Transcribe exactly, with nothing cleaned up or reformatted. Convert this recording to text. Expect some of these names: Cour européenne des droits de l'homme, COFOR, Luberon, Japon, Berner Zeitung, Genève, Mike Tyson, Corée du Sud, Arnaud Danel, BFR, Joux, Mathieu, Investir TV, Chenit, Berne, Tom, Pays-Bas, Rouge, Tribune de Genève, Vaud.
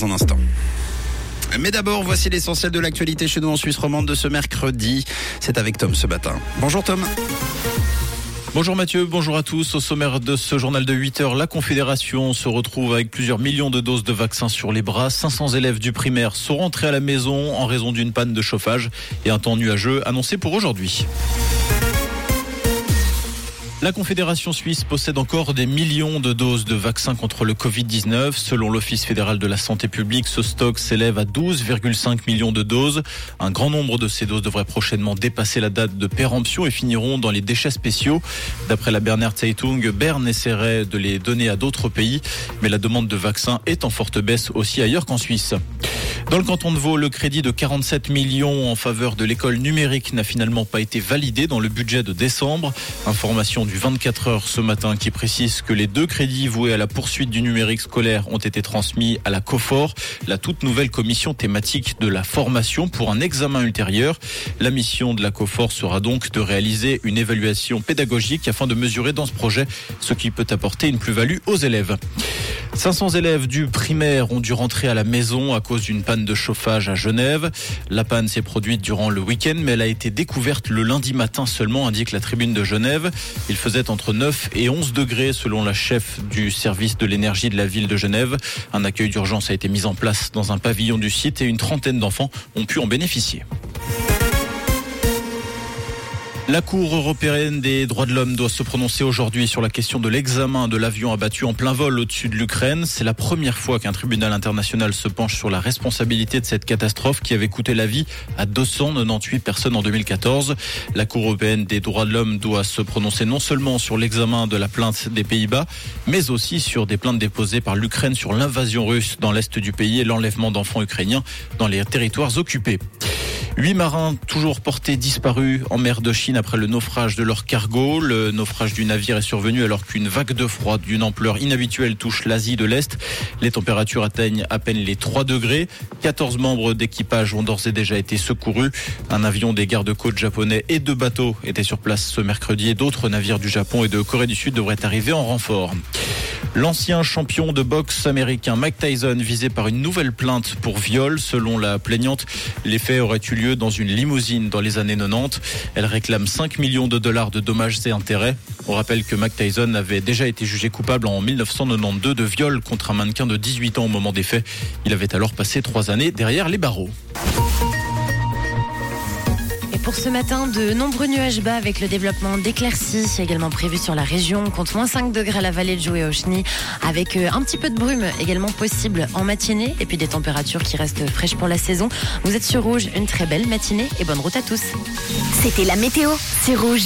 Un instant. Mais d'abord, voici l'essentiel de l'actualité chez nous en Suisse romande de ce mercredi. C'est avec Tom ce matin. Bonjour Tom. Bonjour Mathieu, bonjour à tous. Au sommaire de ce journal de huit heures, la Confédération se retrouve avec plusieurs millions de doses de vaccins sur les bras. cinq cents élèves du primaire sont rentrés à la maison en raison d'une panne de chauffage et un temps nuageux annoncé pour aujourd'hui. La Confédération suisse possède encore des millions de doses de vaccins contre le covid dix-neuf. Selon l'Office fédéral de la santé publique, ce stock s'élève à douze virgule cinq millions de doses. Un grand nombre de ces doses devraient prochainement dépasser la date de péremption et finiront dans les déchets spéciaux. D'après la Berner Zeitung, Berne essaierait de les donner à d'autres pays, mais la demande de vaccins est en forte baisse aussi ailleurs qu'en Suisse. Dans le canton de Vaud, le crédit de quarante-sept millions en faveur de l'école numérique n'a finalement pas été validé dans le budget de décembre. Information du vingt-quatre heures ce matin qui précise que les deux crédits voués à la poursuite du numérique scolaire ont été transmis à la COFOR, la toute nouvelle commission thématique de la formation pour un examen ultérieur. La mission de la COFOR sera donc de réaliser une évaluation pédagogique afin de mesurer dans ce projet ce qui peut apporter une plus-value aux élèves. cinq cents élèves du primaire ont dû rentrer à la maison à cause d'une panne de chauffage à Genève. La panne s'est produite durant le week-end, mais elle a été découverte le lundi matin seulement, indique la Tribune de Genève. Il faisait entre neuf et onze degrés, selon la chef du service de l'énergie de la ville de Genève. Un accueil d'urgence a été mis en place dans un pavillon du site et une trentaine d'enfants ont pu en bénéficier. La Cour européenne des droits de l'homme doit se prononcer aujourd'hui sur la question de l'examen de l'avion abattu en plein vol au-dessus de l'Ukraine. C'est la première fois qu'un tribunal international se penche sur la responsabilité de cette catastrophe qui avait coûté la vie à deux cent quatre-vingt-dix-huit personnes en deux mille quatorze. La Cour européenne des droits de l'homme doit se prononcer non seulement sur l'examen de la plainte des Pays-Bas, mais aussi sur des plaintes déposées par l'Ukraine sur l'invasion russe dans l'est du pays et l'enlèvement d'enfants ukrainiens dans les territoires occupés. Huit marins toujours portés disparus en mer de Chine après le naufrage de leur cargo. Le naufrage du navire est survenu alors qu'une vague de froid d'une ampleur inhabituelle touche l'Asie de l'Est. Les températures atteignent à peine les trois degrés. quatorze membres d'équipage ont d'ores et déjà été secourus. Un avion des gardes-côtes japonais et deux bateaux étaient sur place ce mercredi et d'autres navires du Japon et de Corée du Sud devraient arriver en renfort. L'ancien champion de boxe américain Mike Tyson visé par une nouvelle plainte pour viol. Selon la plaignante, les faits auraient eu lieu dans une limousine dans les années quatre-vingt-dix. Elle réclame cinq millions de dollars de dommages et intérêts. On rappelle que Mike Tyson avait déjà été jugé coupable en mille neuf cent quatre-vingt-douze de viol contre un mannequin de dix-huit ans au moment des faits. Il avait alors passé trois années derrière les barreaux. Pour ce matin, de nombreux nuages bas avec le développement d'éclaircies également prévu sur la région. On compte moins cinq degrés à la vallée de Joux et au Chenit avec un petit peu de brume également possible en matinée et puis des températures qui restent fraîches pour la saison. Vous êtes sur Rouge, une très belle matinée et bonne route à tous. C'était la météo, c'est Rouge.